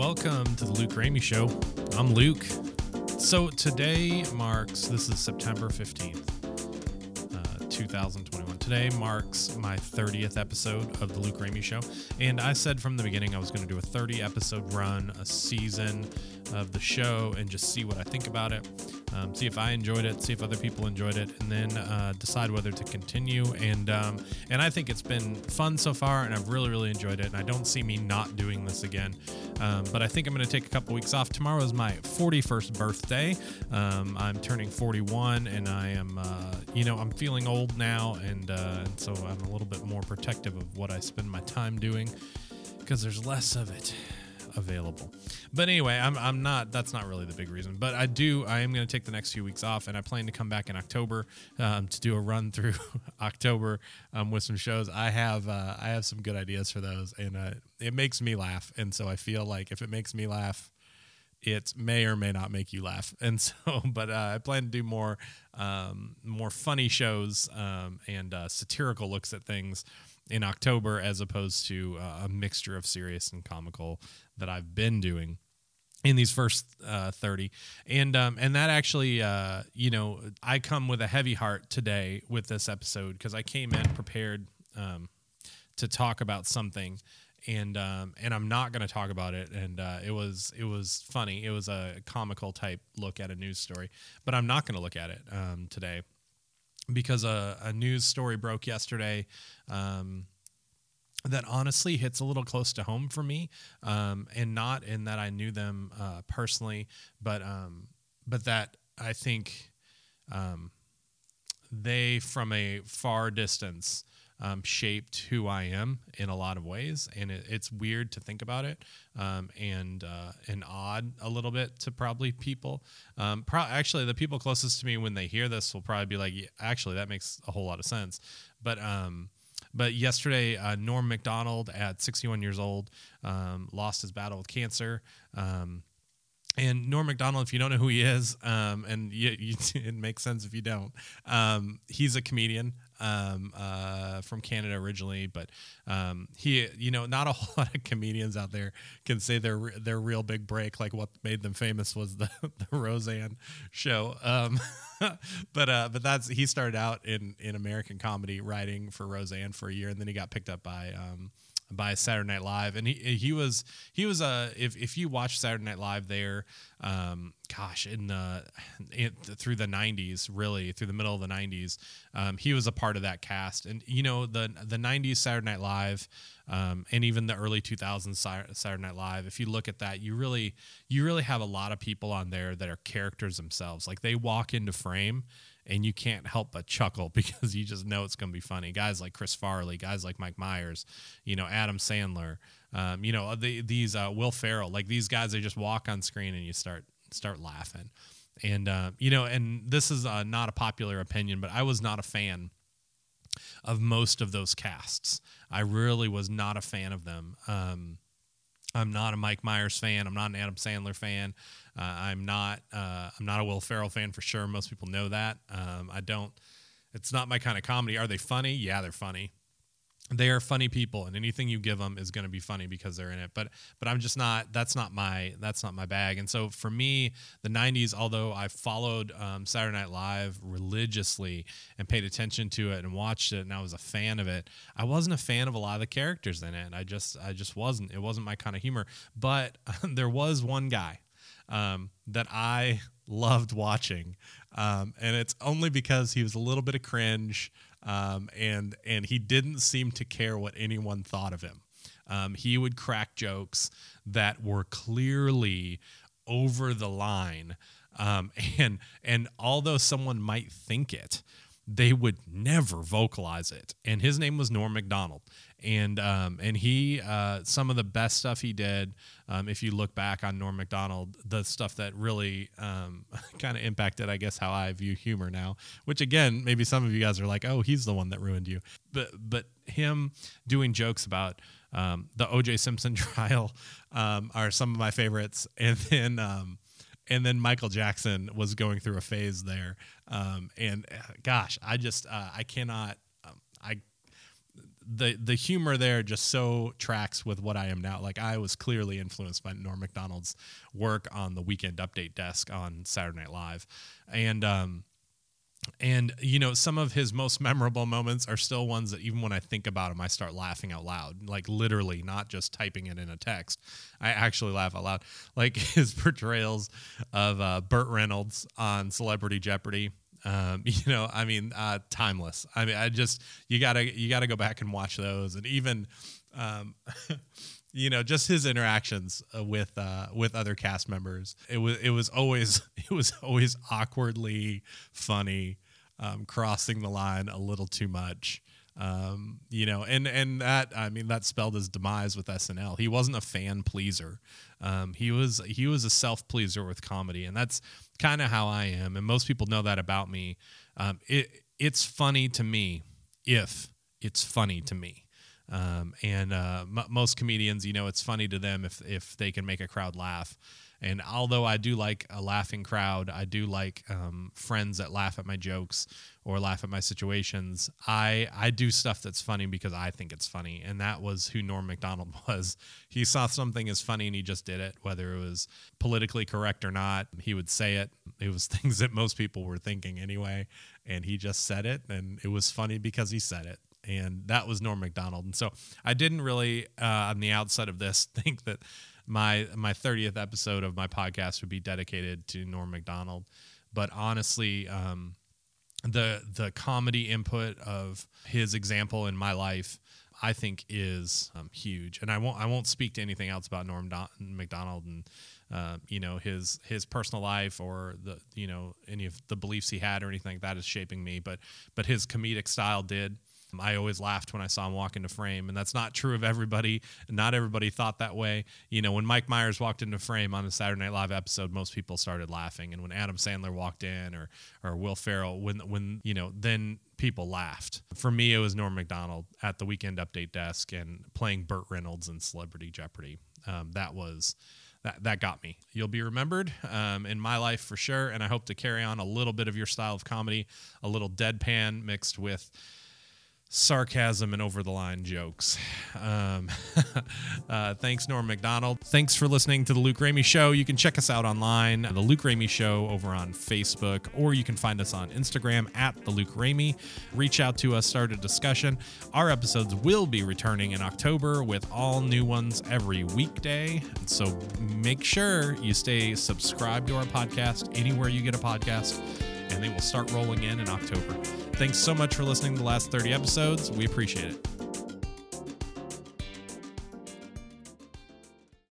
Welcome to The Luke Ramey Show. I'm Luke. So today marks, this is September 15th, 2021. Today marks my 30th episode of The Luke Ramey Show. And I said from the beginning I was going to do a 30-episode run, a season of the show, and just see what I think about it, see if I enjoyed it, see if other people enjoyed it, and then decide whether to continue. And I think it's been fun so far, and I've really enjoyed it, and I don't see me not doing this again. But I think I'm going to take a couple weeks off. Tomorrow is my 41st birthday. I'm turning 41, and I am, I'm feeling old now, and so I'm a little bit more protective of what I spend my time doing because there's less of it available. But anyway, I'm not, that's not really the big reason, but I am going to take the next few weeks off, and I plan to come back in October, to do a run through October, with some shows. I have some good ideas for those, and, it makes me laugh. And so I feel like if it makes me laugh, it may or may not make you laugh. And so, but, I plan to do more funny shows, and satirical looks at things in October, as opposed to a mixture of serious and comical that I've been doing in these first 30. And that actually, I come with a heavy heart today with this episode because I came in prepared to talk about something, and I'm not going to talk about it. And it was funny. It was a comical type look at a news story, but I'm not going to look at it today. Because a news story broke yesterday that honestly hits a little close to home for me, and not in that I knew them personally, but that I think they, from a far distance, shaped who I am in a lot of ways, and it's weird to think about it, and odd a little bit to probably people. Actually, the people closest to me when they hear this will probably be like, yeah, actually, that makes a whole lot of sense. But yesterday, Norm Macdonald, at 61 years old, lost his battle with cancer. And Norm Macdonald, if you don't know who he is, it makes sense if you don't, he's a comedian. From Canada originally, but he, not a whole lot of comedians out there can say their real big break, like what made them famous was the Roseanne show. But he started out in American comedy, writing for Roseanne for a year, and then he got picked up by Saturday Night Live, and he was if you watch Saturday Night Live there, through the 90s, really through the middle of the 90s, he was a part of that cast, and the 90s Saturday Night Live, and even the early 2000s Saturday Night Live. If you look at that, you really have a lot of people on there that are characters themselves. Like they walk into frame, and you can't help but chuckle because you just know it's going to be funny. Guys like Chris Farley, guys like Mike Myers, Adam Sandler, these Will Ferrell, like these guys, they just walk on screen and you start laughing. And, and this is not a popular opinion, but I was not a fan of most of those casts. I really was not a fan of them. I'm not a Mike Myers fan. I'm not an Adam Sandler fan. I'm not a Will Ferrell fan for sure. Most people know that. It's not my kind of comedy. Are they funny? Yeah, they're funny. They are funny people, and anything you give them is going to be funny because they're in it. But I'm just not. That's not my bag. And so for me, the '90s, although I followed Saturday Night Live religiously and paid attention to it and watched it, and I was a fan of it, I wasn't a fan of a lot of the characters in it. I just wasn't. It wasn't my kind of humor. But there was one guy that I loved watching, and it's only because he was a little bit of cringe. And he didn't seem to care what anyone thought of him. He would crack jokes that were clearly over the line. And although someone might think it, they would never vocalize it. And his name was Norm Macdonald. And he, some of the best stuff he did, if you look back on Norm Macdonald, the stuff that really kind of impacted, I guess, how I view humor now, which again, maybe some of you guys are like, oh, he's the one that ruined you. But him doing jokes about the O.J. Simpson trial are some of my favorites. And then Michael Jackson was going through a phase there. And gosh, I just, I cannot, I the humor there just so tracks with what I am now. Like, I was clearly influenced by Norm Macdonald's work on the Weekend Update desk on Saturday Night Live. And you know, some of his most memorable moments are still ones that even when I think about them, I start laughing out loud, like literally, not just typing it in a text. I actually laugh out loud, like his portrayals of Burt Reynolds on Celebrity Jeopardy. You know, I mean, timeless. I mean, I just, you gotta go back and watch those. And even, you know, just his interactions with other cast members. It was always awkwardly funny, crossing the line a little too much. You know, and that, I mean, that spelled his demise with SNL. He wasn't a fan pleaser. He was a self pleaser with comedy, and that's kind of how I am. And most people know that about me. It's funny to me if it's funny to me. Most comedians, you know, it's funny to them if they can make a crowd laugh. And although I do like a laughing crowd, I do like friends that laugh at my jokes or laugh at my situations. I do stuff that's funny because I think it's funny. And that was who Norm Macdonald was. He saw something as funny and he just did it, whether it was politically correct or not. He would say it. It was things that most people were thinking anyway. And he just said it. And it was funny because he said it. And that was Norm Macdonald. And so I didn't really, on the outset of this, think that my 30th episode of my podcast would be dedicated to Norm Macdonald. But honestly, the comedy input of his example in my life, I think, is huge. And I won't speak to anything else about Norm Macdonald and you know, his personal life or the, you know, any of the beliefs he had or anything like that is shaping me. But his comedic style did. I always laughed when I saw him walk into frame, and that's not true of everybody. Not everybody thought that way. You know, when Mike Myers walked into frame on a Saturday Night Live episode, most people started laughing. And when Adam Sandler walked in or Will Ferrell, when you know, then people laughed. For me, it was Norm Macdonald at the Weekend Update desk and playing Burt Reynolds in Celebrity Jeopardy. That got me. You'll be remembered in my life for sure, and I hope to carry on a little bit of your style of comedy, a little deadpan mixed with sarcasm and over-the-line jokes. Thanks, Norm Macdonald. Thanks for listening to The Luke Ramey Show. You can check us out online, The Luke Ramey Show, over on Facebook, or you can find us on Instagram at The Luke Ramey. Reach out to us, start a discussion. Our episodes will be returning in October with all new ones every weekday. So make sure you stay subscribed to our podcast anywhere you get a podcast, and they will start rolling in October. Thanks so much for listening to the last 30 episodes. We appreciate it.